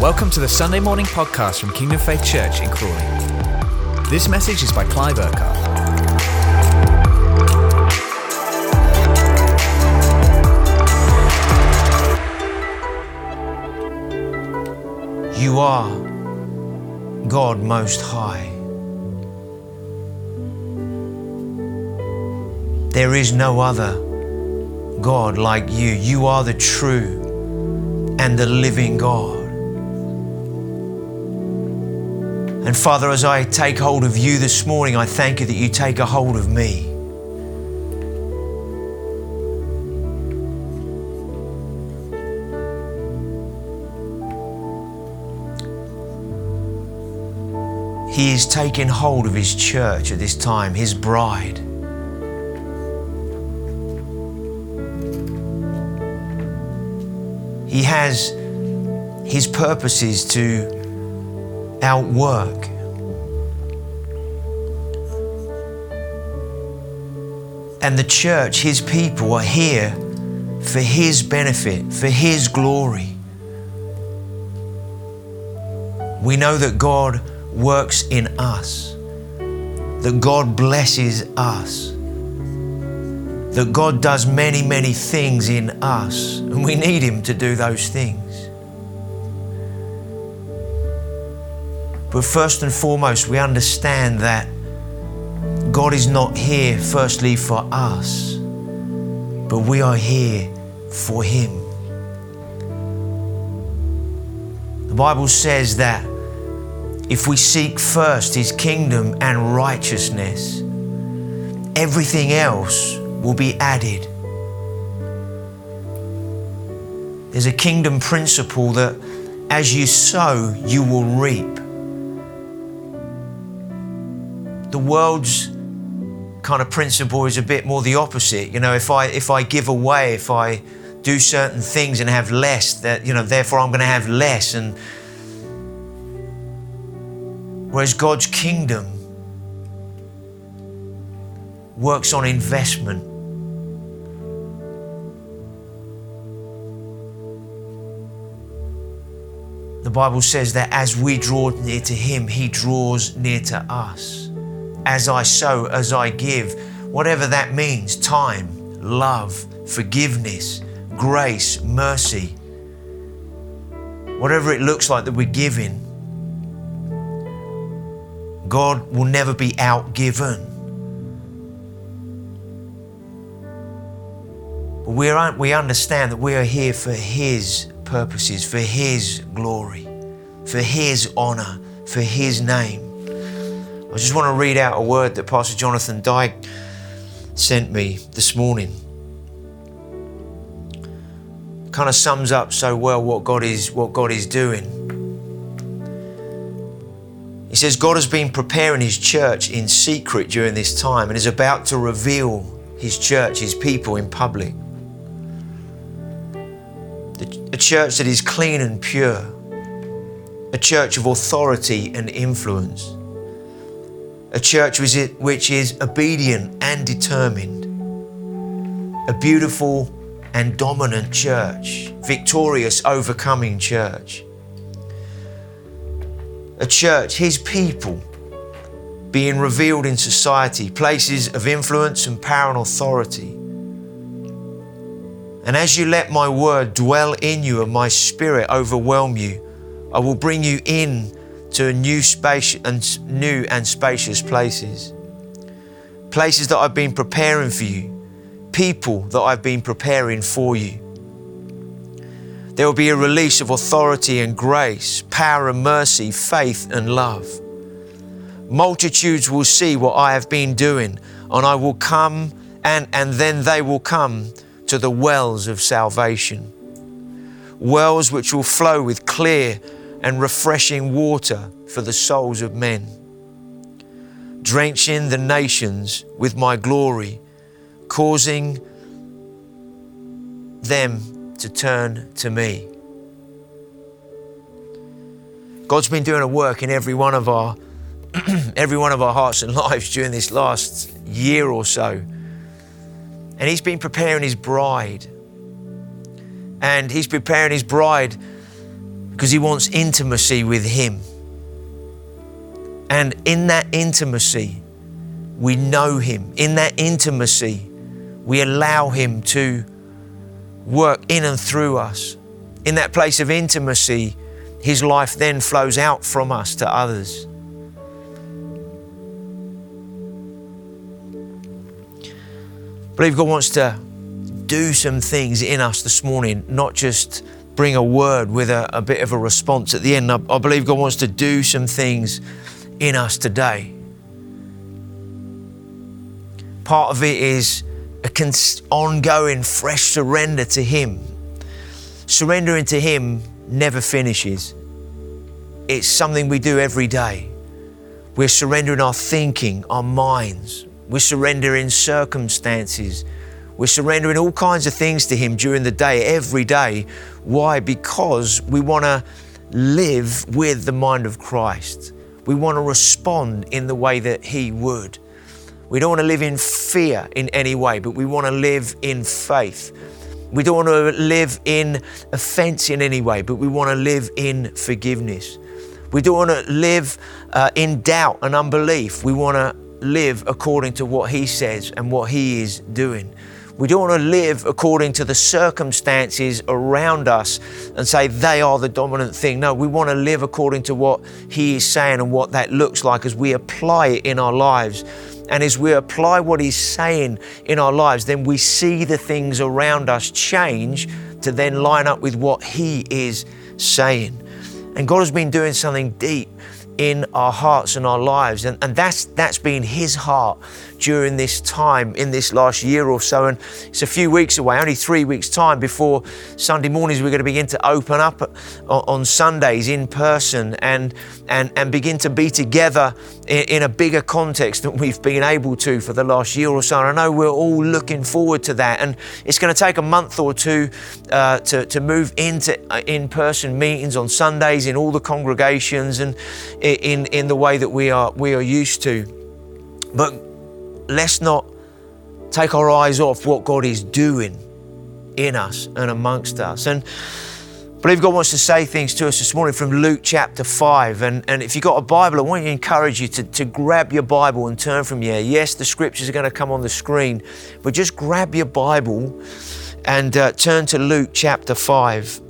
Welcome to the Sunday morning podcast from Kingdom Faith Church in Crawley. This message is by Clive Urquhart. You are God Most High. There is no other God like you. You are the true and the living God. And Father, as I take hold of you this morning, I thank you that you take a hold of me. He is taking hold of his church at this time, his bride. He has his purposes to outwork. And the church, his people, are here for his benefit, for his glory. We know that God works in us, that God blesses us, that God does many, many things in us, and we need him to do those things. But first and foremost, we understand that God is not here firstly for us, but we are here for him. The Bible says that if we seek first his kingdom and righteousness, everything else will be added. There's a kingdom principle that as you sow, you will reap. The world's kind of principle is a bit more the opposite. You know, if I give away, if I do certain things and have less, that, you know, therefore I'm going to have less. And whereas God's kingdom works on investment. The Bible says that as we draw near to him, he draws near to us. As I sow, as I give, whatever that means, time, love, forgiveness, grace, mercy, whatever it looks like that we're giving, God will never be outgiven. But we understand that we are here for his purposes, for his glory, for his honor, for his name. I just want to read out a word that Pastor Jonathan Dyke sent me this morning. It kind of sums up so well what God is doing. He says, God has been preparing his church in secret during this time and is about to reveal his church, his people in public. A church that is clean and pure, a church of authority and influence. A church which is obedient and determined. A beautiful and dominant church. Victorious, overcoming church. A church, his people, being revealed in society, places of influence and power and authority. And as you let my word dwell in you and my spirit overwhelm you, I will bring you in to new and spacious places. Places that I've been preparing for you, people that I've been preparing for you. There will be a release of authority and grace, power and mercy, faith and love. Multitudes will see what I have been doing, and I will come, and then they will come to the wells of salvation. Wells which will flow with clear and refreshing water for the souls of men, drenching the nations with my glory, causing them to turn to me. God's been doing a work in every one of our hearts and lives during this last year or so. And he's been preparing his bride. And he's preparing his bride because he wants intimacy with him. And in that intimacy, we know him. In that intimacy, we allow him to work in and through us. In that place of intimacy, his life then flows out from us to others. I believe God wants to do some things in us this morning, not just bring a word with a bit of a response at the end. I believe God wants to do some things in us today. Part of it is an ongoing, fresh surrender to him. Surrendering to him never finishes. It's something we do every day. We're surrendering our thinking, our minds. We're surrendering circumstances. We're surrendering all kinds of things to him during the day, every day. Why? Because we want to live with the mind of Christ. We want to respond in the way that he would. We don't want to live in fear in any way, but we want to live in faith. We don't want to live in offense in any way, but we want to live in forgiveness. We don't want to live in doubt and unbelief. We want to live according to what he says and what he is doing. We don't want to live according to the circumstances around us and say they are the dominant thing. No, we want to live according to what he is saying and what that looks like as we apply it in our lives. And as we apply what he's saying in our lives, then we see the things around us change to then line up with what he is saying. And God has been doing something deep in our hearts and our lives. And that's been his heart during this time, in this last year or so. And it's a few weeks away, only 3 weeks time before Sunday mornings, we're going to begin to open up on Sundays in person and begin to be together in a bigger context than we've been able to for the last year or so. And I know we're all looking forward to that. And it's going to take a month or two to move into in-person meetings on Sundays in all the congregations and in the way that we are used to. But let's not take our eyes off what God is doing in us and amongst us. And I believe God wants to say things to us this morning from Luke chapter 5. And if you've got a Bible, I want to encourage you to grab your Bible and turn from here. Yes, the scriptures are going to come on the screen, but just grab your Bible and turn to Luke chapter 5.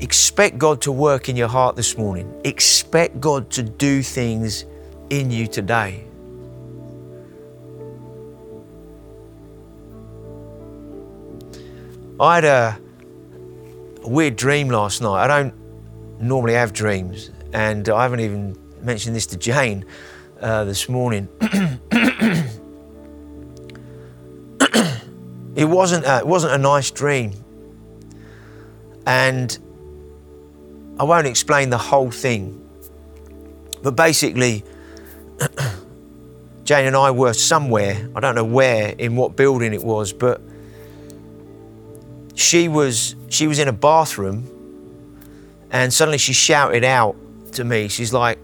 Expect God to work in your heart this morning. Expect God to do things in you today. I had a weird dream last night. I don't normally have dreams, and I haven't even mentioned this to Jane this morning. It wasn't a nice dream, and I won't explain the whole thing, but basically Jane and I were somewhere, I don't know where, in what building it was, but she was in a bathroom and suddenly she shouted out to me. She's like,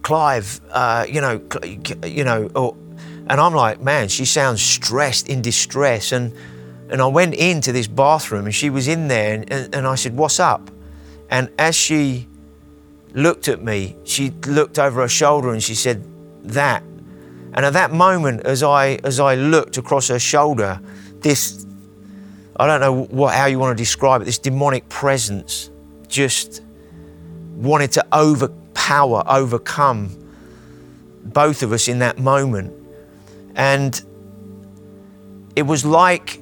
"Clive, you know," and I'm like, man, she sounds stressed, in distress. And I went into this bathroom and she was in there and I said, "What's up?" And as she looked at me, she looked over her shoulder and she said, "That." And at that moment, as I looked across her shoulder, this, I don't know how you want to describe it, this demonic presence just wanted to overcome both of us in that moment. And it was like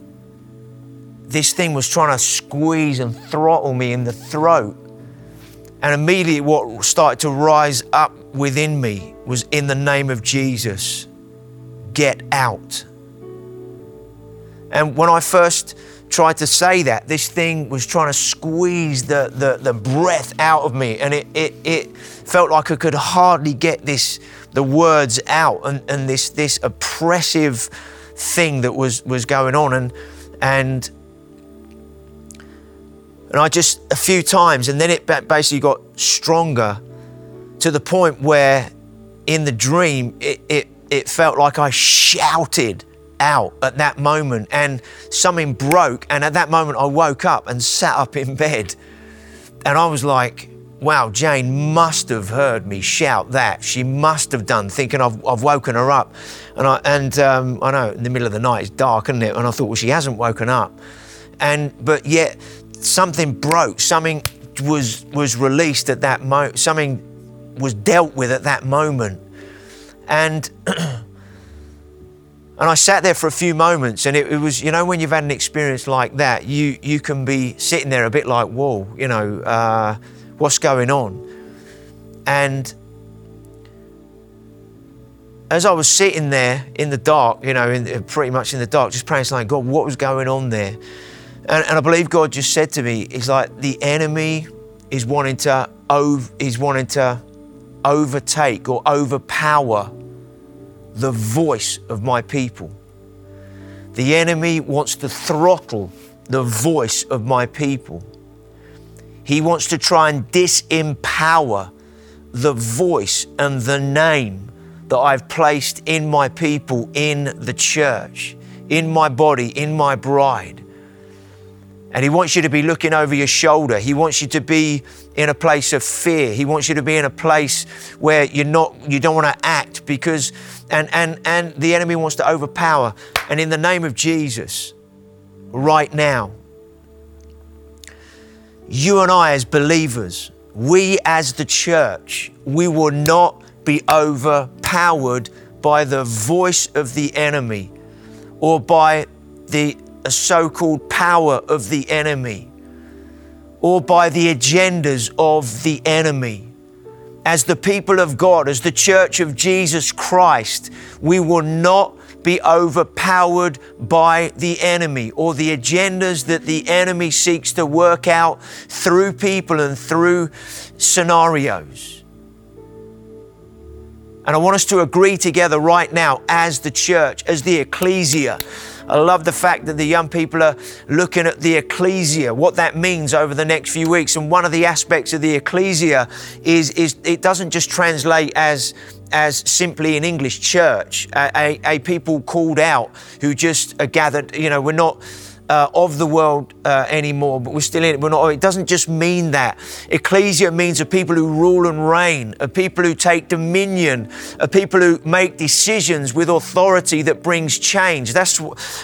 this thing was trying to squeeze and throttle me in the throat. And immediately what started to rise up within me was, "In the name of Jesus, get out." And when I first tried to say that, this thing was trying to squeeze the breath out of me. And it felt like I could hardly get the words out, and this oppressive thing that was going on. And I just, a few times, and then it basically got stronger to the point where in the dream, it felt like I shouted out at that moment, and something broke, and at that moment I woke up and sat up in bed, and I was like, wow, Jane must have heard me shout that. She must have done, thinking I've woken her up. And I know in the middle of the night it's dark, isn't it? And I thought, well, she hasn't woken up. But yet something broke, something was released at that moment, something was dealt with at that moment. And I sat there for a few moments, and it was, you know, when you've had an experience like that, you can be sitting there a bit like, whoa, you know, what's going on? And as I was sitting there in the dark, you know, pretty much in the dark, just praying, saying, God, what was going on there? And I believe God just said to me, it's like the enemy is wanting to overtake or overpower the voice of my people. The enemy wants to throttle the voice of my people. He wants to try and disempower the voice and the name that I've placed in my people, in the church, in my body, in my bride. And he wants you to be looking over your shoulder. He wants you to be in a place of fear. He wants you to be in a place where you don't want to act, because, and the enemy wants to overpower. And in the name of Jesus, right now, you and I as believers, we as the church, we will not be overpowered by the voice of the enemy or by the so-called power of the enemy or by the agendas of the enemy. As the people of God, as the church of Jesus Christ, we will not be overpowered by the enemy or the agendas that the enemy seeks to work out through people and through scenarios. And I want us to agree together right now as the church, as the ecclesia. I love the fact that the young people are looking at the ecclesia, what that means over the next few weeks. And one of the aspects of the ecclesia is it doesn't just translate as simply an English church, a people called out who just are gathered. You know, we're not of the world anymore, but we're still in it. It doesn't just mean that. Ecclesia means a people who rule and reign, a people who take dominion, a people who make decisions with authority that brings change. That's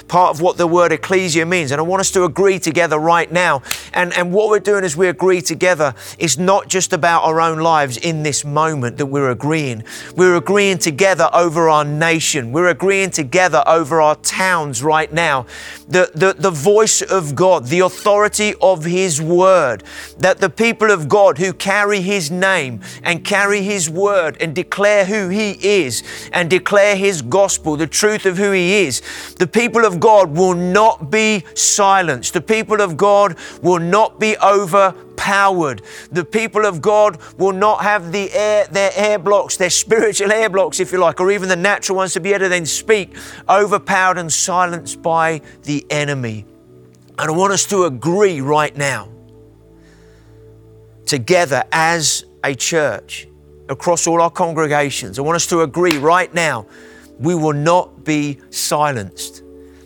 part of what the word ecclesia means. And I want us to agree together right now. And what we're doing as we agree together is not just about our own lives in this moment that we're agreeing. We're agreeing together over our nation. We're agreeing together over our towns right now. The voice of God, the authority of His word, that the people of God who carry His name and carry His word and declare who He is and declare His gospel, the truth of who He is, the people of God will not be silenced. The people of God will not be overpowered. The people of God will not have their air blocks, their spiritual air blocks, if you like, or even the natural ones to be able to then speak, overpowered and silenced by the enemy. And I want us to agree right now, together as a church, across all our congregations, I want us to agree right now, we will not be silenced,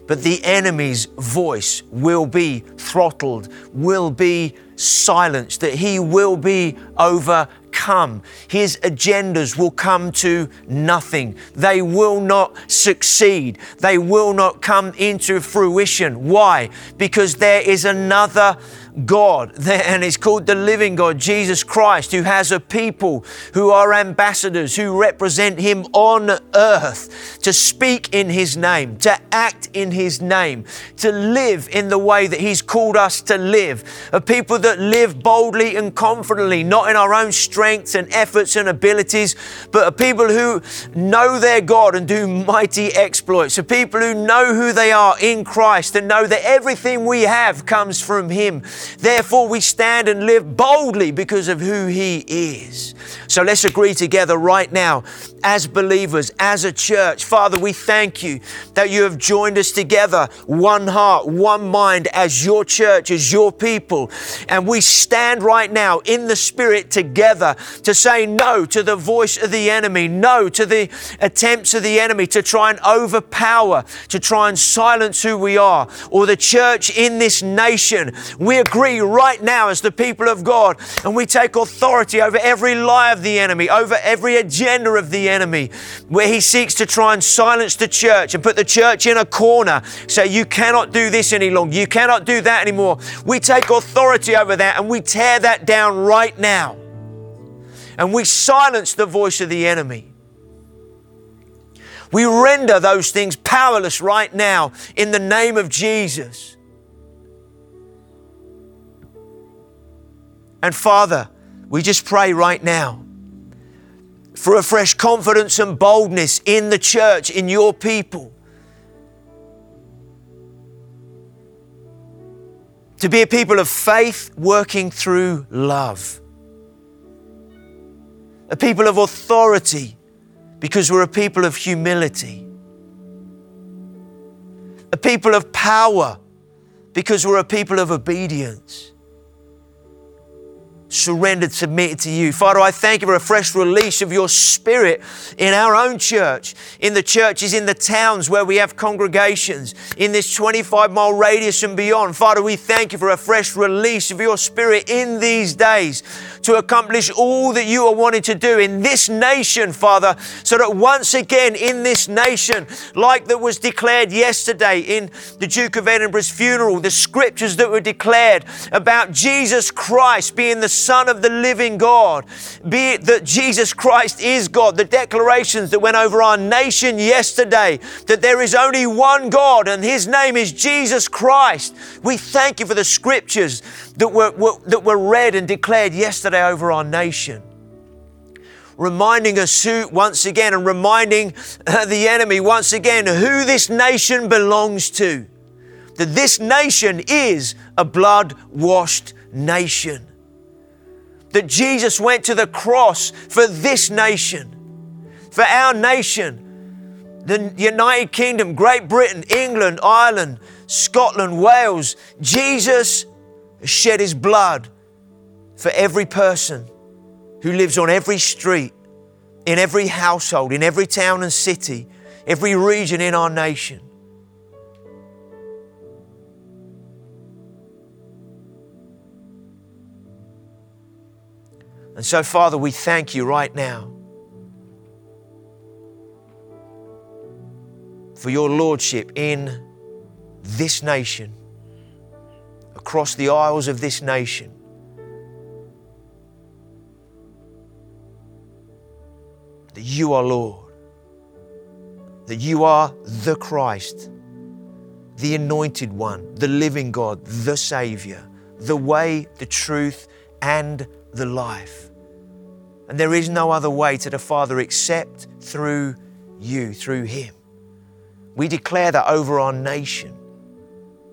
but the enemy's voice will be throttled, will be silenced, that he will be overcome. His agendas will come to nothing. They will not succeed. They will not come into fruition. Why? Because there is another God there, and it's called the living God, Jesus Christ, who has a people who are ambassadors, who represent Him on earth, to speak in His name, to act in His name, to live in the way that He's called us to live. A people that live boldly and confidently, not in our own strengths and efforts and abilities, but a people who know their God and do mighty exploits, a people who know who they are in Christ and know that everything we have comes from Him. Therefore, we stand and live boldly because of who He is. So let's agree together right now as believers, as a church. Father, we thank You that You have joined us together, one heart, one mind, as Your church, as Your people. And we stand right now in the Spirit together to say no to the voice of the enemy, no to the attempts of the enemy to try and overpower, to try and silence who we are or the church in this nation. We agree right now as the people of God, and we take authority over every lie of the enemy, over every agenda of the enemy, where he seeks to try and silence the church and put the church in a corner. Say, you cannot do this any longer. You cannot do that anymore. We take authority over that and we tear that down right now. And we silence the voice of the enemy. We render those things powerless right now in the name of Jesus. And Father, we just pray right now for a fresh confidence and boldness in the church, in Your people. To be a people of faith working through love. A people of authority because we're a people of humility. A people of power because we're a people of obedience. Surrendered, submitted to You. Father, I thank You for a fresh release of Your Spirit in our own church, in the churches, in the towns where we have congregations, in this 25-mile radius and beyond. Father, we thank You for a fresh release of Your Spirit in these days to accomplish all that You are wanting to do in this nation, Father, so that once again in this nation, like that was declared yesterday in the Duke of Edinburgh's funeral, the scriptures that were declared about Jesus Christ being the Son of the living God, be it that Jesus Christ is God, the declarations that went over our nation yesterday, that there is only one God and His name is Jesus Christ. We thank You for the scriptures that were read and declared yesterday over our nation, reminding us who, once again, and reminding the enemy once again who this nation belongs to, that this nation is a blood-washed nation. That Jesus went to the cross for this nation, for our nation, the United Kingdom, Great Britain, England, Ireland, Scotland, Wales. Jesus shed His blood for every person who lives on every street, in every household, in every town and city, every region in our nation. And so, Father, we thank You right now for Your lordship in this nation, across the aisles of this nation. That You are Lord, that You are the Christ, the Anointed One, the living God, the Saviour, the way, the truth, and the life. And there is no other way to the Father except through You, through Him. We declare that over our nation.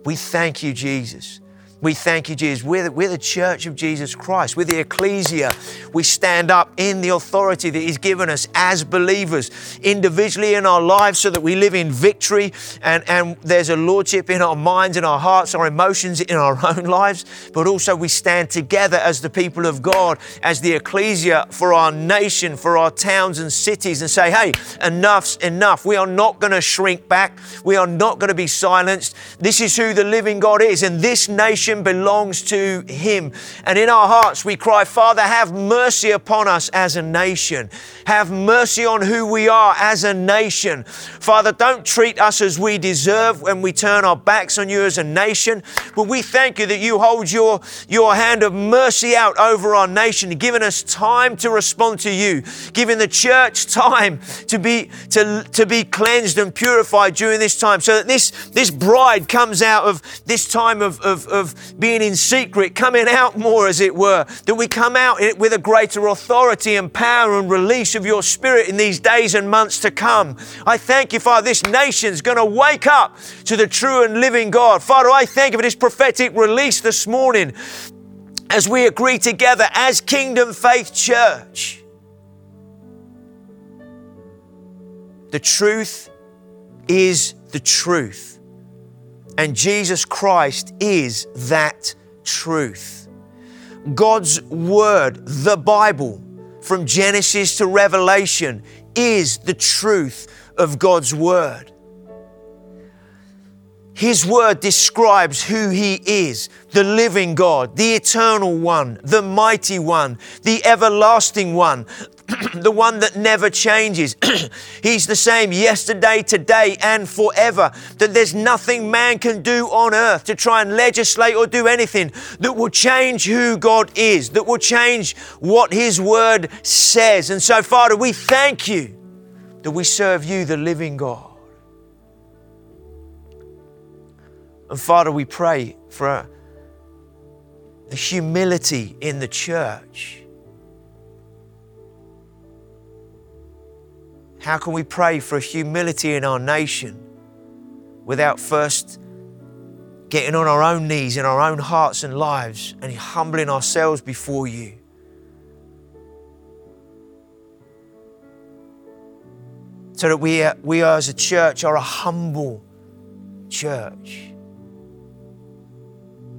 We thank You, Jesus. We thank You, Jesus. We're the church of Jesus Christ. We're the ecclesia. We stand up in the authority that He's given us as believers, individually in our lives, so that we live in victory and there's a lordship in our minds, in our hearts, our emotions, in our own lives. But also we stand together as the people of God, as the ecclesia for our nation, for our towns and cities, and say, hey, enough's enough. We are not going to shrink back. We are not going to be silenced. This is who the living God is, and this nation belongs to Him. And in our hearts we cry, Father, have mercy upon us as a nation. Have mercy on who we are as a nation. Father, don't treat us as we deserve when we turn our backs on You as a nation. But we thank You that You hold your hand of mercy out over our nation, giving us time to respond to You, giving the church time to be cleansed and purified during this time, so that this bride comes out of this time of being in secret, coming out more, as it were, that we come out with a greater authority and power and release of your Spirit in these days and months to come. I thank you, Father, this nation's going to wake up to the true and living God. Father, I thank you for this prophetic release this morning as we agree together as Kingdom Faith Church. The truth is the truth, and Jesus Christ is that truth. God's Word, the Bible, from Genesis to Revelation, is the truth of God's Word. His Word describes who He is, the living God, the eternal one, the mighty one, the everlasting one, the one that never changes. He's the same yesterday, today, and forever. That there's nothing man can do on earth to try and legislate or do anything that will change who God is, that will change what His Word says. And so, Father, we thank You that we serve You, the living God. And Father, we pray for a humility in the church. How can we pray for a humility in our nation without first getting on our own knees in our own hearts and lives and humbling ourselves before You? So that we as a church are a humble church.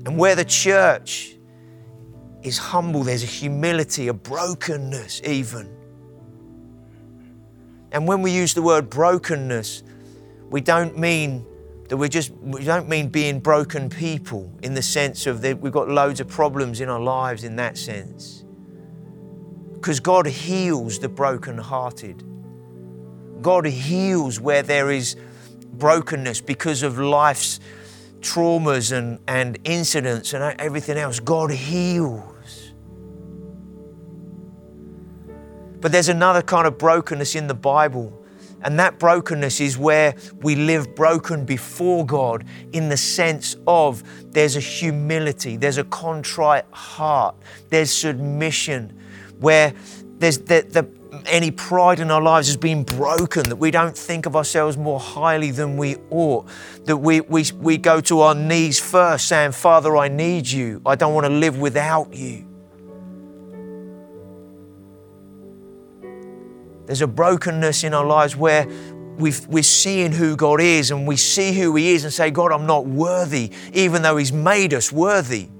And where the church is humble, there's a humility, a brokenness even. And when we use the word brokenness, we don't mean being broken people in the sense of that we've got loads of problems in our lives in that sense. Because God heals the brokenhearted. God heals where there is brokenness because of life's traumas and incidents and everything else. God heals. But there's another kind of brokenness in the Bible, and that brokenness is where we live broken before God in the sense of there's a humility, there's a contrite heart, there's submission, where there's any pride in our lives has been broken, that we don't think of ourselves more highly than we ought, that we go to our knees first saying, Father, I need You. I don't want to live without You. There's a brokenness in our lives where we're seeing who God is, and we see who He is and say, God, I'm not worthy, even though He's made us worthy.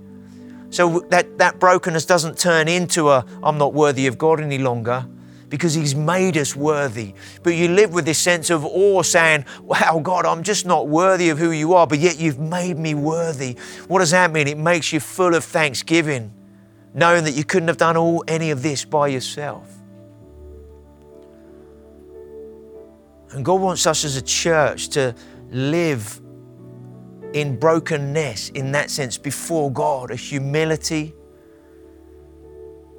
So that brokenness doesn't turn into I'm not worthy of God any longer, because He's made us worthy. But you live with this sense of awe saying, wow, God, I'm just not worthy of who You are, but yet You've made me worthy. What does that mean? It makes you full of thanksgiving, knowing that you couldn't have done any of this by yourself. And God wants us as a church to live in brokenness, in that sense, before God, a humility,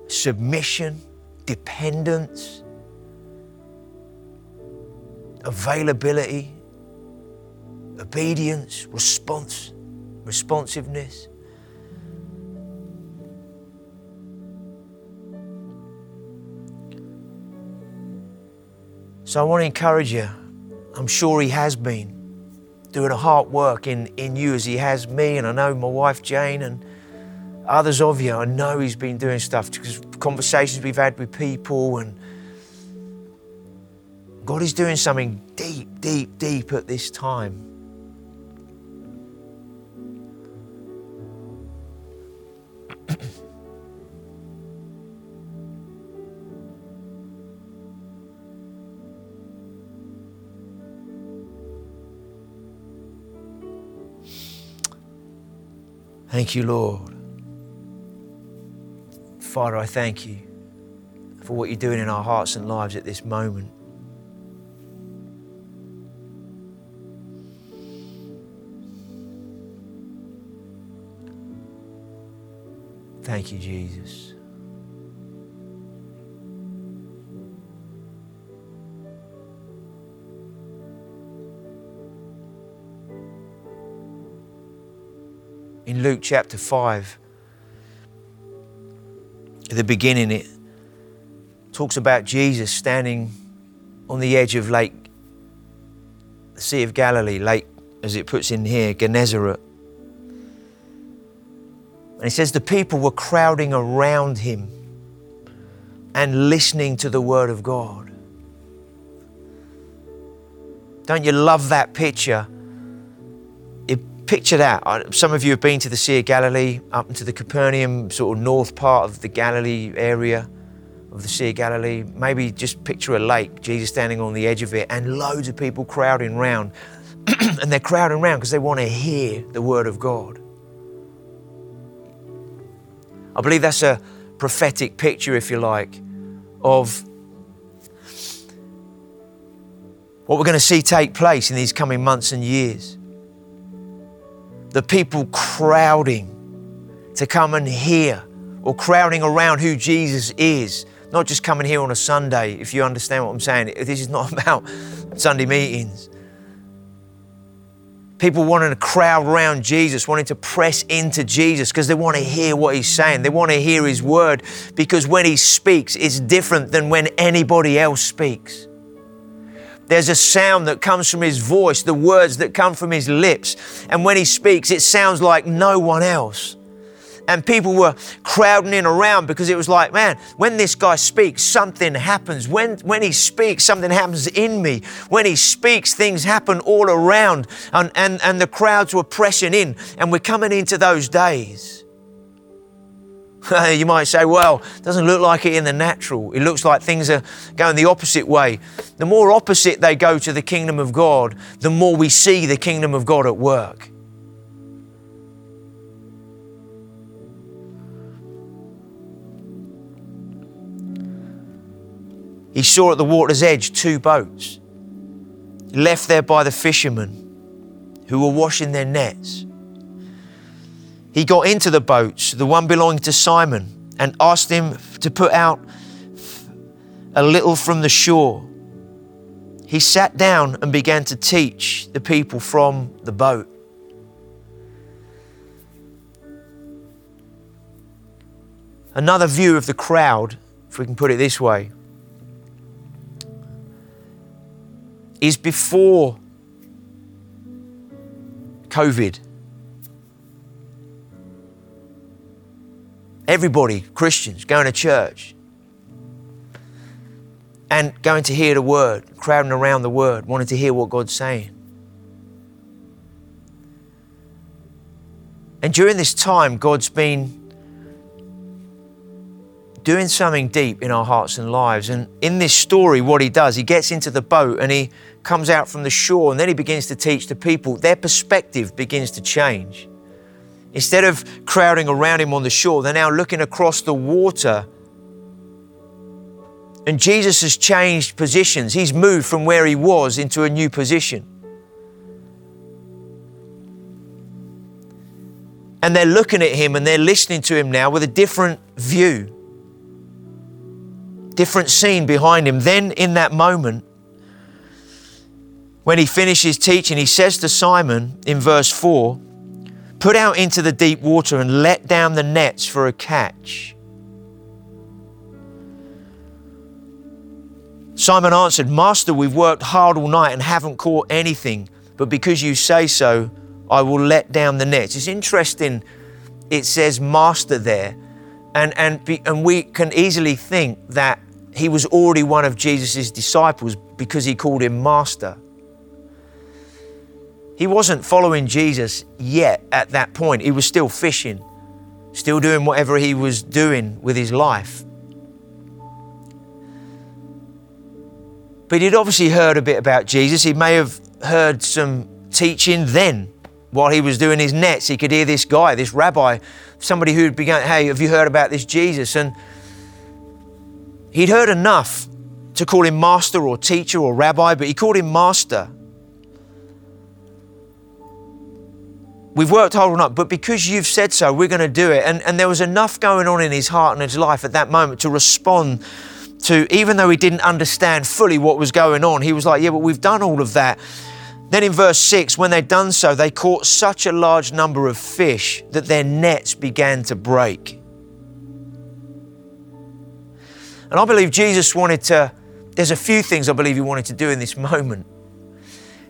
submission, dependence, availability, obedience, responsiveness. So I want to encourage you. I'm sure He has been doing a heart work in you as He has me, and I know my wife Jane and others of you. I know He's been doing stuff because conversations we've had with people, and God is doing something deep, deep, deep at this time. Thank You, Lord. Father, I thank You for what You're doing in our hearts and lives at this moment. Thank You, Jesus. in Luke chapter 5. At the beginning, it talks about Jesus standing on the edge of Lake, the Sea of Galilee, Lake, as it puts in here, Gennesaret. And it says the people were crowding around him and listening to the word of God. Don't you love that picture? Picture that. Some of you have been to the Sea of Galilee, up into the Capernaum, sort of north part of the Galilee area of the Sea of Galilee. Maybe just picture a lake, Jesus standing on the edge of it, and loads of people crowding round. And they're crowding round because they want to hear the word of God. I believe that's a prophetic picture, if you like, of what we're going to see take place in these coming months and years. The people crowding to come and hear, or crowding around who Jesus is, not just coming here on a Sunday, if you understand what I'm saying. This is not about Sunday meetings. People wanting to crowd around Jesus, wanting to press into Jesus because they want to hear what he's saying. They want to hear his word, because when he speaks, it's different than when anybody else speaks. There's a sound that comes from his voice, the words that come from his lips. And when he speaks, it sounds like no one else. And people were crowding in around because it was like, man, when this guy speaks, something happens. When he speaks, something happens in me. When he speaks, things happen all around. And the crowds were pressing in. And we're coming into those days. You might say, well, it doesn't look like it in the natural. It looks like things are going the opposite way. The more opposite they go to the kingdom of God, the more we see the kingdom of God at work. He saw at the water's edge two boats left there by the fishermen who were washing their nets. He got into the boats, the one belonging to Simon, and asked him to put out a little from the shore. He sat down and began to teach the people from the boat. Another view of the crowd, if we can put it this way, is before COVID. Everybody, Christians, going to church and going to hear the word, crowding around the word, wanting to hear what God's saying. And during this time, God's been doing something deep in our hearts and lives. And in this story, what he does, he gets into the boat and he comes out from the shore, and then he begins to teach the people. Their perspective begins to change. Instead of crowding around him on the shore, they're now looking across the water. And Jesus has changed positions. He's moved from where he was into a new position. And they're looking at him and they're listening to him now with a different view, different scene behind him. Then in that moment, when he finishes teaching, he says to Simon in verse 4, "Put out into the deep water and let down the nets for a catch." Simon answered, "Master, we've worked hard all night and haven't caught anything, but because you say so, I will let down the nets." It's interesting, it says master there. And we can easily think that he was already one of Jesus' disciples because he called him master. He wasn't following Jesus yet at that point. He was still fishing, still doing whatever he was doing with his life. But he'd obviously heard a bit about Jesus. He may have heard some teaching then while he was doing his nets. He could hear this guy, this rabbi, somebody who'd begun, "Hey, have you heard about this Jesus?" And he'd heard enough to call him master or teacher or rabbi, but he called him master. "We've worked hard all night, but because you've said so, we're going to do it." And there was enough going on in his heart and his life at that moment to respond to, even though he didn't understand fully what was going on, he was like, "Yeah, but we've done all of that. Then in verse 6, when they'd done so, they caught such a large number of fish that their nets began to break. And I believe Jesus wanted to, there's a few things I believe he wanted to do in this moment.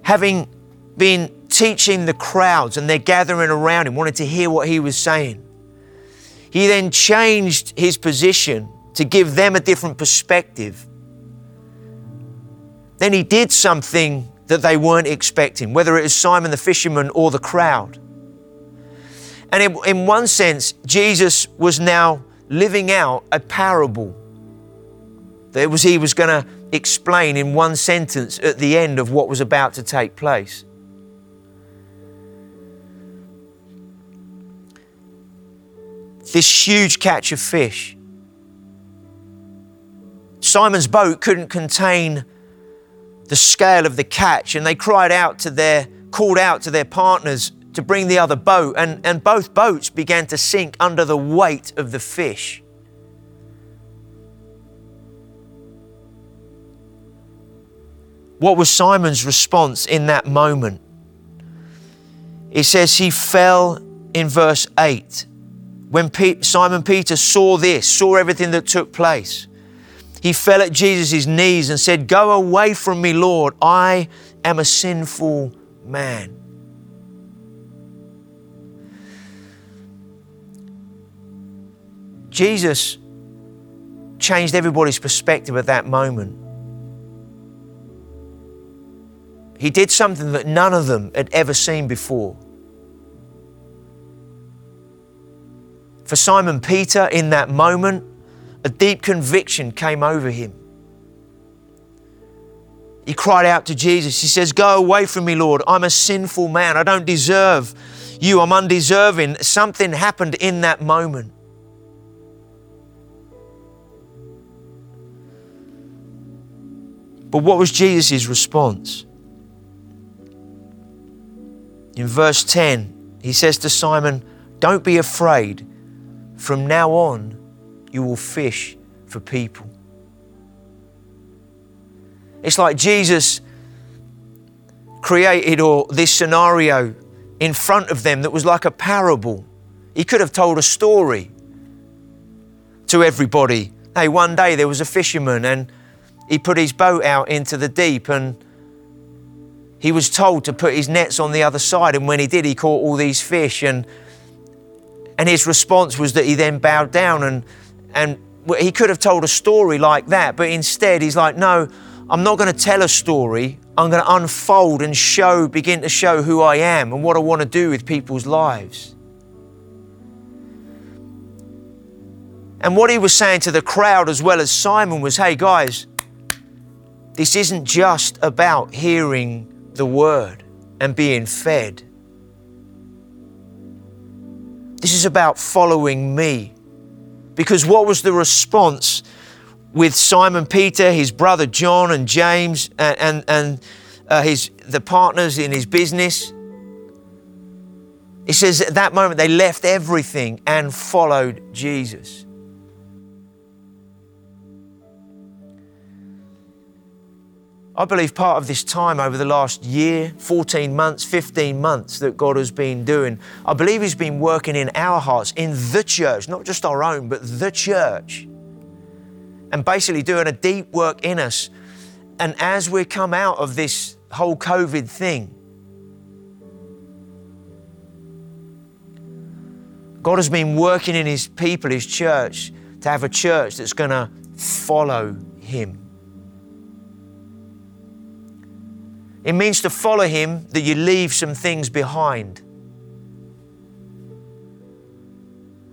Having been teaching the crowds and they're gathering around him, wanted to hear what he was saying. He then changed his position to give them a different perspective. Then he did something that they weren't expecting, whether it was Simon the fisherman or the crowd. And in one sense, Jesus was now living out a parable that he was going to explain in one sentence at the end of what was about to take place. This huge catch of fish. Simon's boat couldn't contain the scale of the catch, and they called out to their partners to bring the other boat, and both boats began to sink under the weight of the fish. What was Simon's response in that moment? It says he fell in verse 8. When Simon Peter saw everything that took place, he fell at Jesus' knees and said, "Go away from me, Lord, I am a sinful man." Jesus changed everybody's perspective at that moment. He did something that none of them had ever seen before. For Simon Peter, in that moment, a deep conviction came over him. He cried out to Jesus. He says, "Go away from me, Lord. I'm a sinful man. I don't deserve you. I'm undeserving." Something happened in that moment. But what was Jesus' response? In verse 10, he says to Simon, "Don't be afraid. From now on, you will fish for people." It's like Jesus created this scenario in front of them that was like a parable. He could have told a story to everybody. Hey, one day there was a fisherman and he put his boat out into the deep and he was told to put his nets on the other side, and when he did, he caught all these fish, and his response was that he then bowed down and he could have told a story like that, but instead he's like, "No, I'm not going to tell a story. I'm going to unfold and begin to show who I am and what I want to do with people's lives." And what he was saying to the crowd as well as Simon was, "Hey guys, this isn't just about hearing the word and being fed. This is about following me." Because what was the response with Simon Peter, his brother John and James and the partners in his business? It says at that moment they left everything and followed Jesus. I believe part of this time over the last year, 14 months, 15 months that God has been doing, I believe he's been working in our hearts, in the church, not just our own, but the church, and basically doing a deep work in us. And as we come out of this whole COVID thing, God has been working in his people, his church, to have a church that's going to follow him. It means to follow him that you leave some things behind.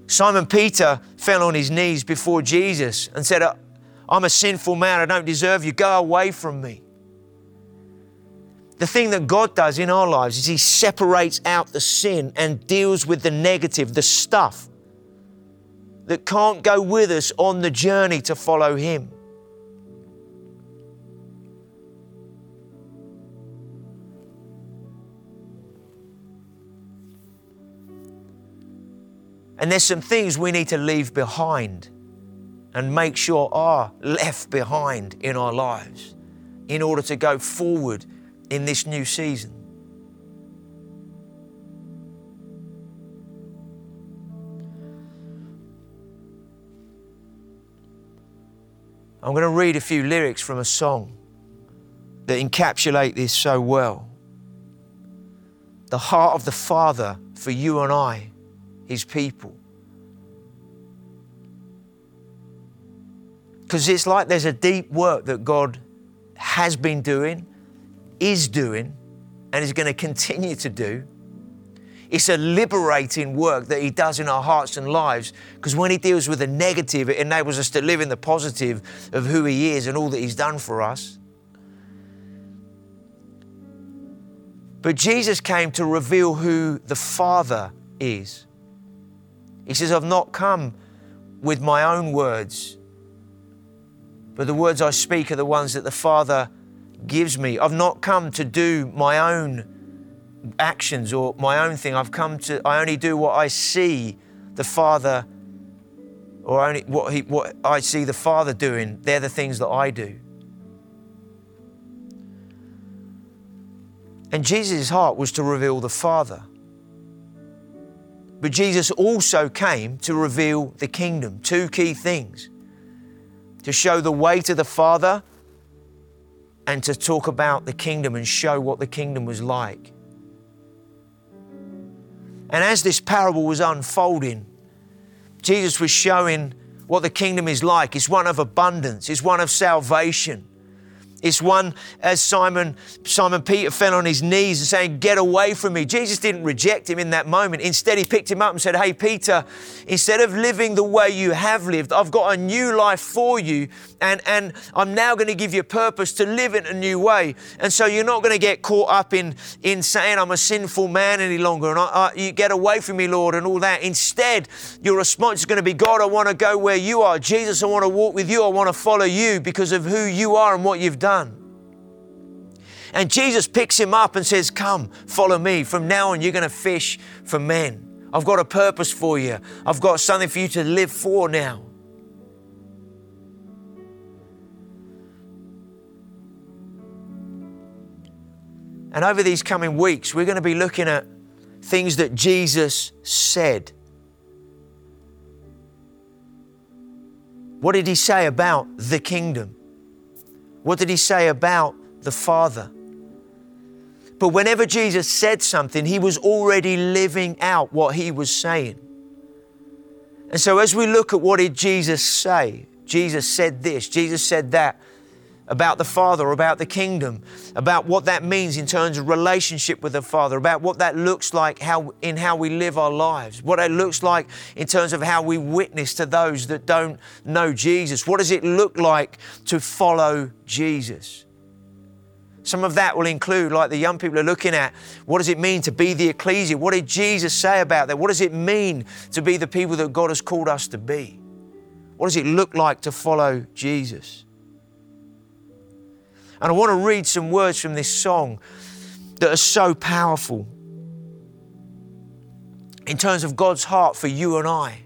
Simon Peter fell on his knees before Jesus and said, "I'm a sinful man, I don't deserve you, go away from me." The thing that God does in our lives is he separates out the sin and deals with the negative, the stuff that can't go with us on the journey to follow him. And there's some things we need to leave behind and make sure are left behind in our lives in order to go forward in this new season. I'm going to read a few lyrics from a song that encapsulate this so well. The heart of the Father for you and I, His people. Because it's like there's a deep work that God has been doing, is doing, and is going to continue to do. It's a liberating work that He does in our hearts and lives, because when He deals with the negative, it enables us to live in the positive of who He is and all that He's done for us. But Jesus came to reveal who the Father is. He says, I've not come with my own words, but the words I speak are the ones that the Father gives me. I've not come to do my own actions or my own thing. I only do what I see the Father, or only what I see the Father doing. They're the things that I do. And Jesus' heart was to reveal the Father. But Jesus also came to reveal the kingdom. Two key things: to show the way to the Father and to talk about the kingdom and show what the kingdom was like. And as this parable was unfolding, Jesus was showing what the kingdom is like. It's one of abundance. It's one of salvation. It's one, as Simon Peter fell on his knees and saying, get away from me. Jesus didn't reject him in that moment. Instead, He picked him up and said, hey, Peter, instead of living the way you have lived, I've got a new life for you. And I'm now going to give you purpose to live in a new way. And so you're not going to get caught up in saying I'm a sinful man any longer. And you get away from me, Lord, and all that. Instead, your response is going to be, God, I want to go where you are. Jesus, I want to walk with you. I want to follow you because of who you are and what you've done. And Jesus picks him up and says, come, follow me. From now on, you're going to fish for men. I've got a purpose for you. I've got something for you to live for now. And over these coming weeks, we're going to be looking at things that Jesus said. What did He say about the kingdom? What did He say about the Father? But whenever Jesus said something, He was already living out what He was saying. And so as we look at what did Jesus say, Jesus said this, Jesus said that, about the Father, about the kingdom, about what that means in terms of relationship with the Father, about what that looks like how we live our lives, what it looks like in terms of how we witness to those that don't know Jesus. What does it look like to follow Jesus? Some of that will include, like the young people are looking at, what does it mean to be the ecclesia? What did Jesus say about that? What does it mean to be the people that God has called us to be? What does it look like to follow Jesus? And I want to read some words from this song that are so powerful in terms of God's heart for you and I.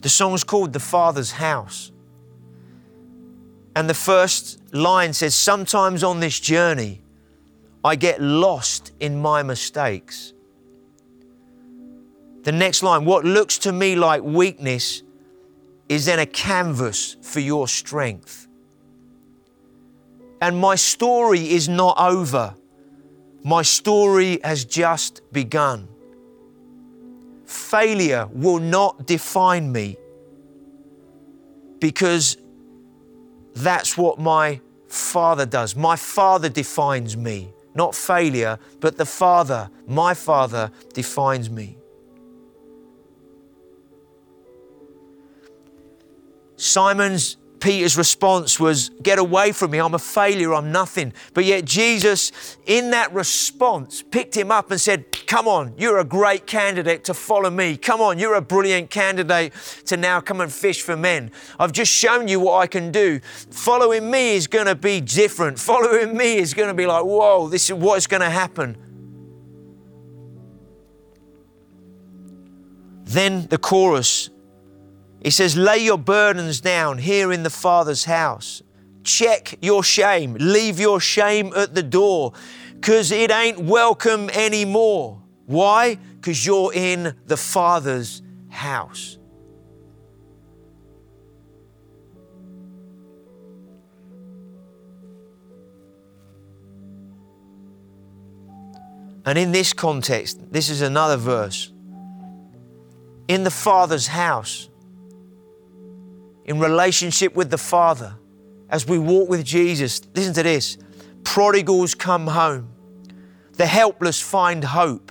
The song is called The Father's House. And the first line says, sometimes on this journey, I get lost in my mistakes. The next line, what looks to me like weakness is then a canvas for your strength. And my story is not over. My story has just begun. Failure will not define me, because that's what my Father does. My Father defines me, not failure, but the Father, my Father, defines me. Peter's response was, get away from me, I'm a failure, I'm nothing. But yet Jesus, in that response, picked him up and said, come on, you're a great candidate to follow me. Come on, you're a brilliant candidate to now come and fish for men. I've just shown you what I can do. Following me is going to be different. Following me is going to be like, whoa, this is what's going to happen. Then the chorus, He says, lay your burdens down here in the Father's house. Check your shame. Leave your shame at the door, because it ain't welcome anymore. Why? Because you're in the Father's house. And in this context, this is another verse. In the Father's house, in relationship with the Father, as we walk with Jesus, listen to this, prodigals come home, the helpless find hope,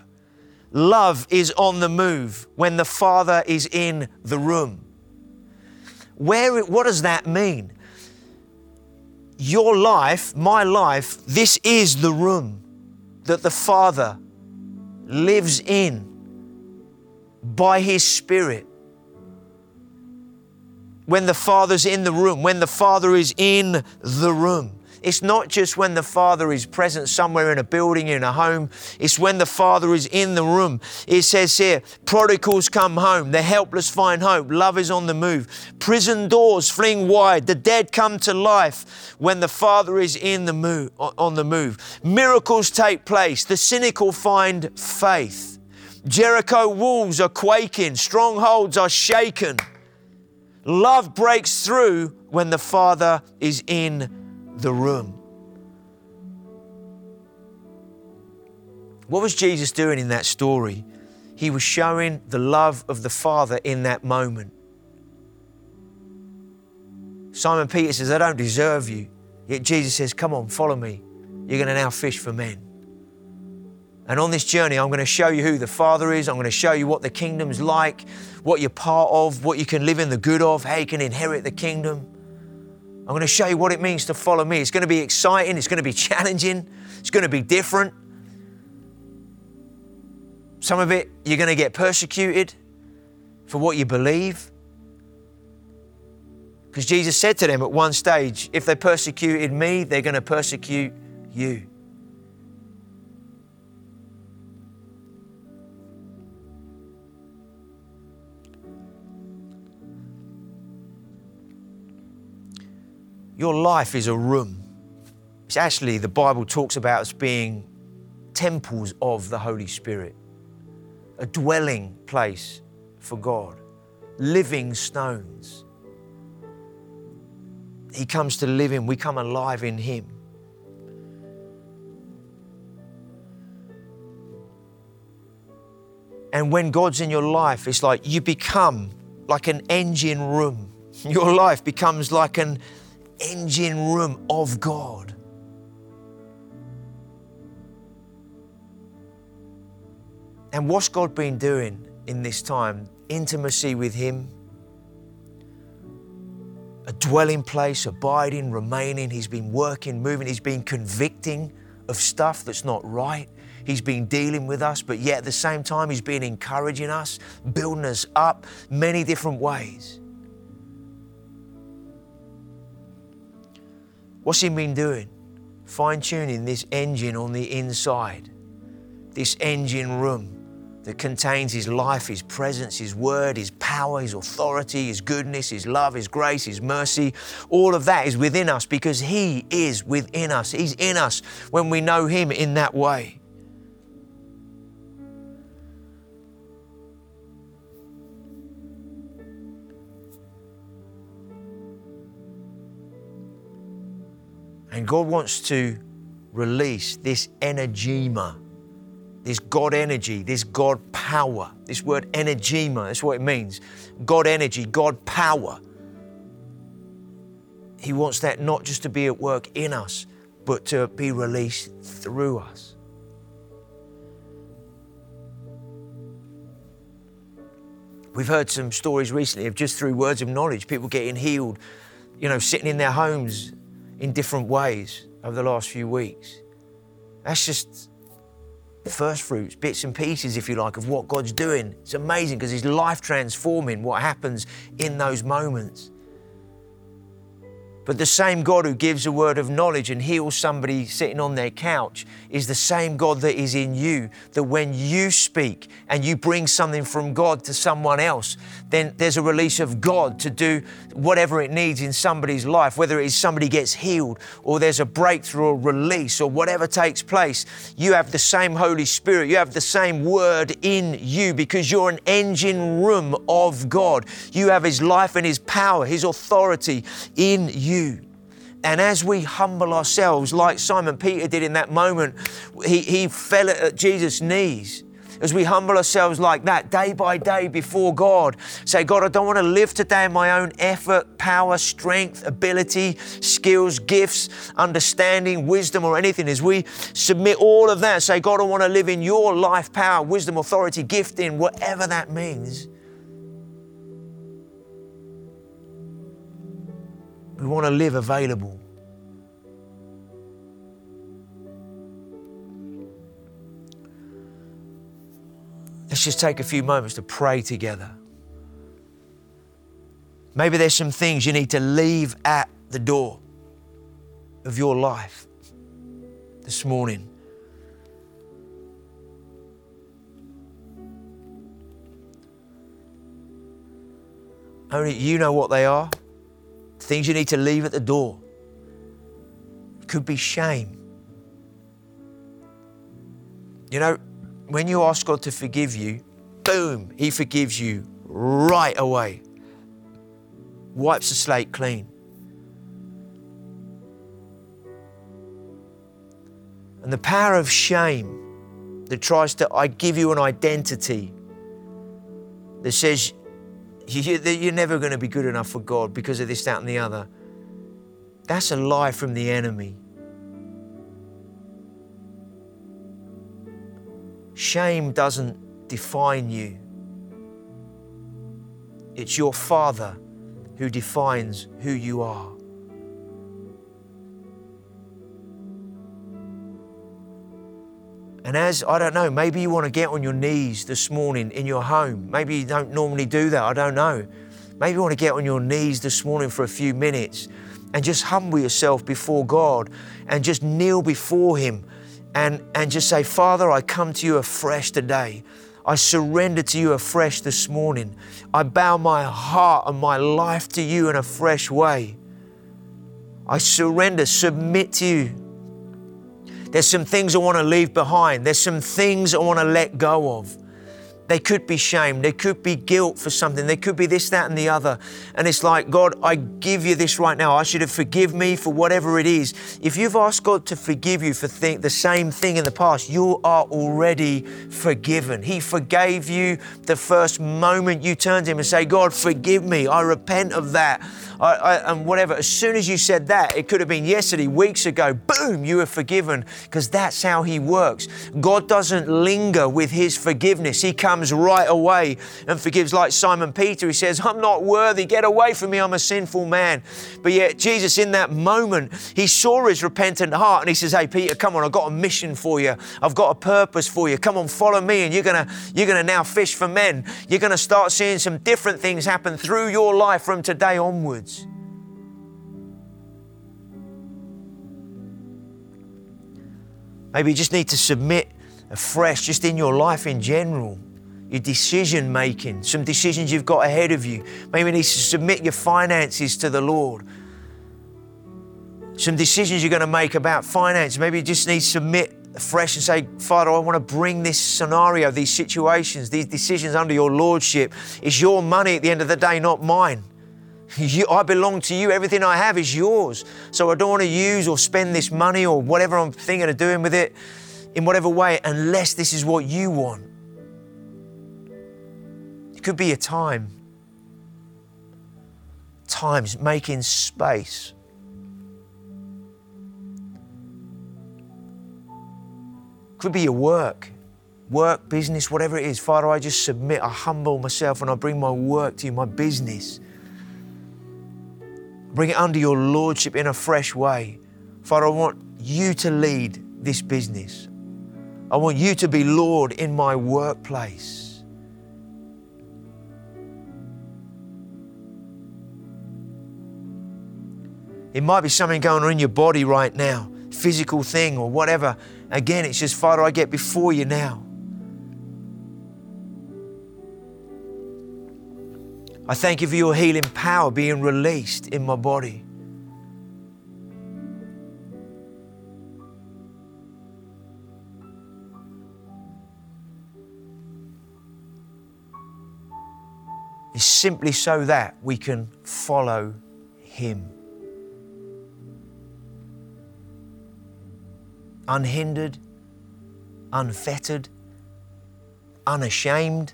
love is on the move when the Father is in the room. What does that mean? Your life, my life, this is the room that the Father lives in by His Spirit. When the Father's in the room, when the Father is in the room. It's not just when the Father is present somewhere in a building, in a home. It's when the Father is in the room. It says here, prodigals come home, the helpless find hope, love is on the move. Prison doors fling wide, the dead come to life when the Father is on the move. Miracles take place, the cynical find faith. Jericho walls are quaking, strongholds are shaken. Love breaks through when the Father is in the room. What was Jesus doing in that story? He was showing the love of the Father in that moment. Simon Peter says, I don't deserve you. Yet Jesus says, come on, follow me. You're going to now fish for men. And on this journey, I'm going to show you who the Father is. I'm going to show you what the kingdom's like, what you're part of, what you can live in the good of, how you can inherit the kingdom. I'm going to show you what it means to follow me. It's going to be exciting. It's going to be challenging. It's going to be different. Some of it, you're going to get persecuted for what you believe. Because Jesus said to them at one stage, if they persecuted me, they're going to persecute you. Your life is a room. It's actually, the Bible talks about us being temples of the Holy Spirit, a dwelling place for God, living stones. He comes to live in, we come alive in Him. And when God's in your life, it's like you become like an engine room. Your life becomes like an engine room of God. And what's God been doing in this time? Intimacy with Him, a dwelling place, abiding, remaining. He's been working, moving. He's been convicting of stuff that's not right. He's been dealing with us, but yet at the same time, He's been encouraging us, building us up many different ways. What's He been doing? Fine-tuning this engine on the inside, this engine room that contains His life, His presence, His word, His power, His authority, His goodness, His love, His grace, His mercy. All of that is within us because He is within us. He's in us when we know Him in that way. And God wants to release this energema, this God energy, this God power. This word energema, that's what it means. God energy, God power. He wants that not just to be at work in us, but to be released through us. We've heard some stories recently of just through words of knowledge, people getting healed, sitting in their homes, in different ways over the last few weeks. That's just first fruits, bits and pieces, if you like, of what God's doing. It's amazing because His life transforming what happens in those moments. But the same God who gives a word of knowledge and heals somebody sitting on their couch is the same God that is in you, that when you speak and you bring something from God to someone else, then there's a release of God to do whatever it needs in somebody's life, whether it is somebody gets healed or there's a breakthrough or release or whatever takes place. You have the same Holy Spirit. You have the same word in you because you're an engine room of God. You have His life and His power, His authority in you. And as we humble ourselves, like Simon Peter did in that moment, he fell at Jesus' knees. As we humble ourselves like that, day by day before God, say, God, I don't want to live today in my own effort, power, strength, ability, skills, gifts, understanding, wisdom, or anything. As we submit all of that, say, God, I want to live in your life, power, wisdom, authority, gifting, whatever that means. We want to live available. Let's just take a few moments to pray together. Maybe there's some things you need to leave at the door of your life this morning. Only you know what they are. Things you need to leave at the door. It could be shame. You know, when you ask God to forgive you, boom, He forgives you right away. Wipes the slate clean. And the power of shame that tries to, I give you an identity that says, you're never going to be good enough for God because of this, that, and the other. That's a lie from the enemy. Shame doesn't define you. It's your Father who defines who you are. And as, I don't know, maybe you want to get on your knees this morning in your home. Maybe you don't normally do that, I don't know. Maybe you want to get on your knees this morning for a few minutes and just humble yourself before God and just kneel before Him and just say, Father, I come to you afresh today. I surrender to you afresh this morning. I bow my heart and my life to you in a fresh way. I surrender, submit to you. There's some things I want to leave behind. There's some things I want to let go of. They could be shame. They could be guilt for something. They could be this, that, and the other. And it's like, God, I give you this right now. I should have forgiven me for whatever it is. If you've asked God to forgive you for the same thing in the past, you are already forgiven. He forgave you the first moment you turned to Him and say, God, forgive me. I repent of that. And whatever. As soon as you said that, it could have been yesterday, weeks ago, boom, you were forgiven, because that's how He works. God doesn't linger with His forgiveness. He comes right away and forgives, like Simon Peter. He says, I'm not worthy. Get away from me. I'm a sinful man. But yet Jesus, in that moment, He saw his repentant heart and He says, hey, Peter, come on. I've got a mission for you. I've got a purpose for you. Come on, follow me, and you're going to now fish for men. You're going to start seeing some different things happen through your life from today onwards. Maybe you just need to submit afresh, just in your life in general, your decision making, some decisions you've got ahead of you. Maybe you need to submit your finances to the Lord. Some decisions you're going to make about finance. Maybe you just need to submit afresh and say, Father, I want to bring this scenario, these situations, these decisions under your Lordship. It's your money at the end of the day, not mine. I belong to you. Everything I have is yours. So I don't want to use or spend this money or whatever I'm thinking of doing with it in whatever way, unless this is what you want. It could be a time. Times making space. Could be your work, business, whatever it is. Father, I just submit. I humble myself and I bring my work to you, my business. Bring it under your Lordship in a fresh way. Father, I want you to lead this business. I want you to be Lord in my workplace. It might be something going on in your body right now, physical thing or whatever. Again, it's just, Father, I get before you now. I thank you for your healing power being released in my body. It's simply so that we can follow him. Unhindered, unfettered, unashamed.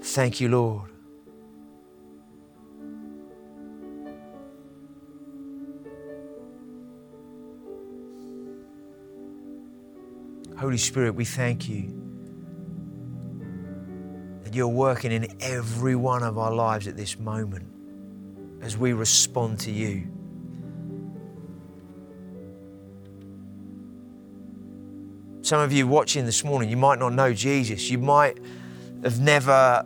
Thank you, Lord. Holy Spirit, we thank you that you're working in every one of our lives at this moment as we respond to you. Some of you watching this morning, you might not know Jesus. You might have never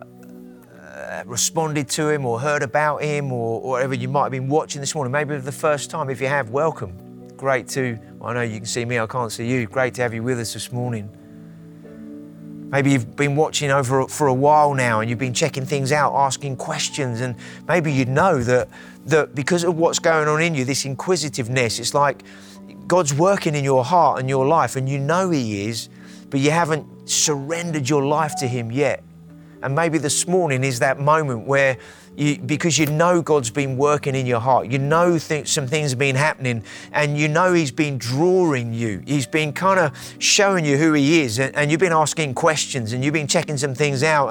responded to him or heard about him or whatever. You might have been watching this morning, maybe for the first time. If you have, welcome. Great to, I know you can see me, I can't see you. Great to have you with us this morning. Maybe you've been watching over for a while now and you've been checking things out, asking questions, and maybe you know that because of what's going on in you, this inquisitiveness, it's like God's working in your heart and your life, and you know he is, but you haven't surrendered your life to him yet. And maybe this morning is that moment where you, because you know God's been working in your heart, you know some things have been happening, and you know he's been drawing you. He's been kind of showing you who he is, and you've been asking questions and you've been checking some things out.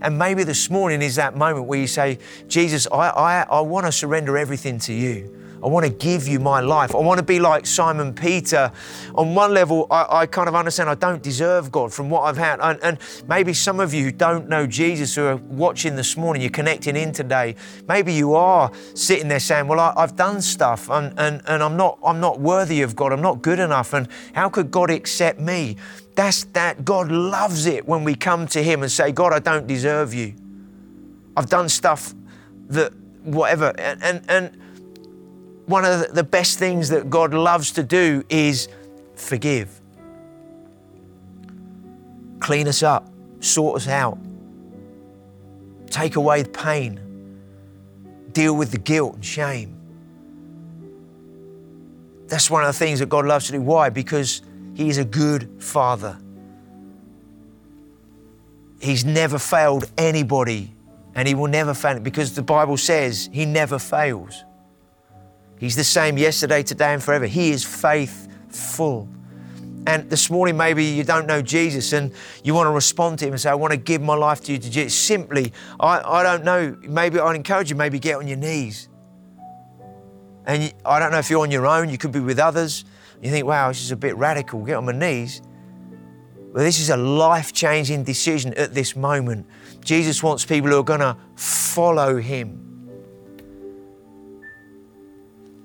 And maybe this morning is that moment where you say, Jesus, I want to surrender everything to you. I want to give you my life. I want to be like Simon Peter. On one level, I kind of understand I don't deserve God from what I've had. And maybe some of you who don't know Jesus, who are watching this morning, you're connecting in today. Maybe you are sitting there saying, well, I've done stuff and I'm not worthy of God. I'm not good enough. And how could God accept me? God loves it when we come to him and say, God, I don't deserve you. I've done stuff that whatever. And one of the best things that God loves to do is forgive. Clean us up, sort us out, take away the pain, deal with the guilt and shame. That's one of the things that God loves to do. Why? Because he is a good father. He's never failed anybody, and he will never fail, because the Bible says he never fails. He's the same yesterday, today, and forever. He is faithful. And this morning, maybe you don't know Jesus and you want to respond to him and say, I want to give my life to you, to Jesus. Simply, I don't know, maybe I'd encourage you, maybe get on your knees. And I don't know if you're on your own, you could be with others. You think, wow, this is a bit radical, get on my knees. Well, this is a life-changing decision at this moment. Jesus wants people who are going to follow him.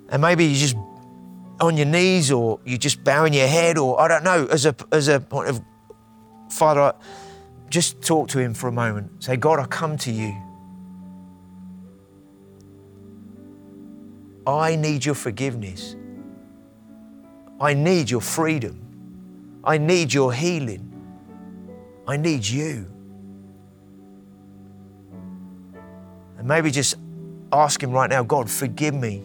And maybe you're just on your knees, or you're just bowing your head, or I don't know, as a point of, Father, just talk to him for a moment. Say, God, I come to you. I need your forgiveness. I need your freedom. I need your healing. I need you. And maybe just ask him right now, God, forgive me.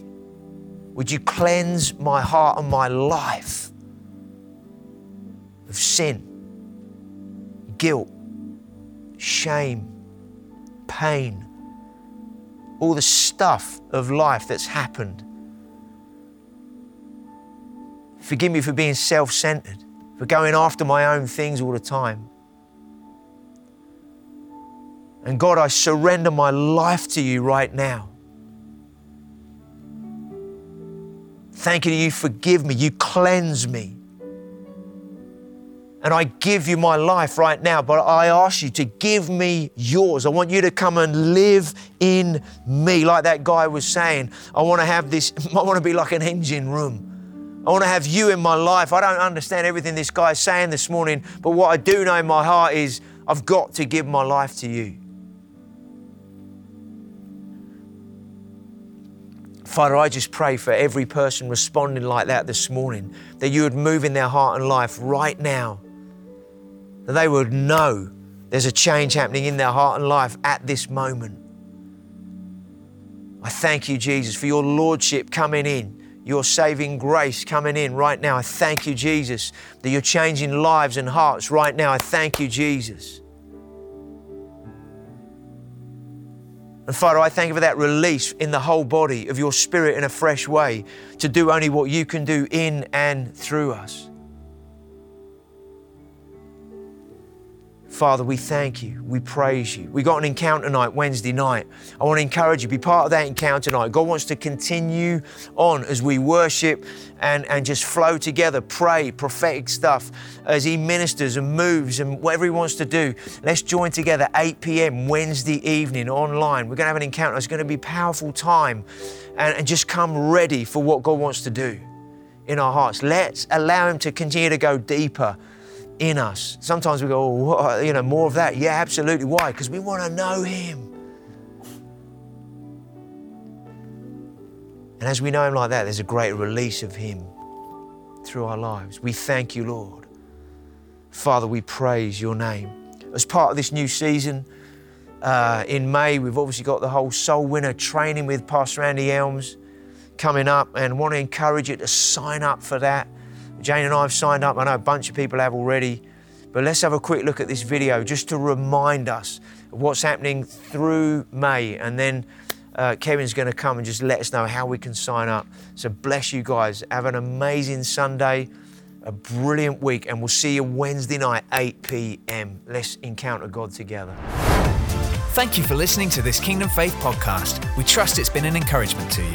Would you cleanse my heart and my life of sin, guilt, shame, pain, all the stuff of life that's happened? Forgive me for being self-centered, for going after my own things all the time. And God, I surrender my life to you right now. Thank you that you forgive me, you cleanse me. And I give you my life right now, but I ask you to give me yours. I want you to come and live in me. Like that guy was saying, I want to be like an engine room. I want to have you in my life. I don't understand everything this guy's saying this morning, but what I do know in my heart is I've got to give my life to you. Father, I just pray for every person responding like that this morning, that you would move in their heart and life right now, that they would know there's a change happening in their heart and life at this moment. I thank you, Jesus, for your lordship coming in, your saving grace coming in right now. I thank you, Jesus, that you're changing lives and hearts right now. I thank you, Jesus. And Father, I thank you for that release in the whole body of your Spirit in a fresh way to do only what you can do in and through us. Father, we thank you. We praise you. We got an encounter night Wednesday night. I want to encourage you, be part of that encounter night. God wants to continue on as we worship and just flow together, pray, prophetic stuff as he ministers and moves and whatever he wants to do. Let's join together 8 p.m. Wednesday evening online. We're going to have an encounter. It's going to be a powerful time and just come ready for what God wants to do in our hearts. Let's allow him to continue to go deeper in us. Sometimes we go, oh, you know, more of that. Yeah, absolutely. Why? Because we want to know him. And as we know him like that, there's a great release of him through our lives. We thank you, Lord. Father, we praise your name. As part of this new season, in May, we've obviously got the whole Soul Winner training with Pastor Andy Elms coming up, and want to encourage you to sign up for that. Jane and I have signed up. I know a bunch of people have already, but let's have a quick look at this video just to remind us of what's happening through May. And then Kevin's going to come and just let us know how we can sign up. So bless you guys. Have an amazing Sunday, a brilliant week, and we'll see you Wednesday night, 8 p.m. Let's encounter God together. Thank you for listening to this Kingdom Faith podcast. We trust it's been an encouragement to you.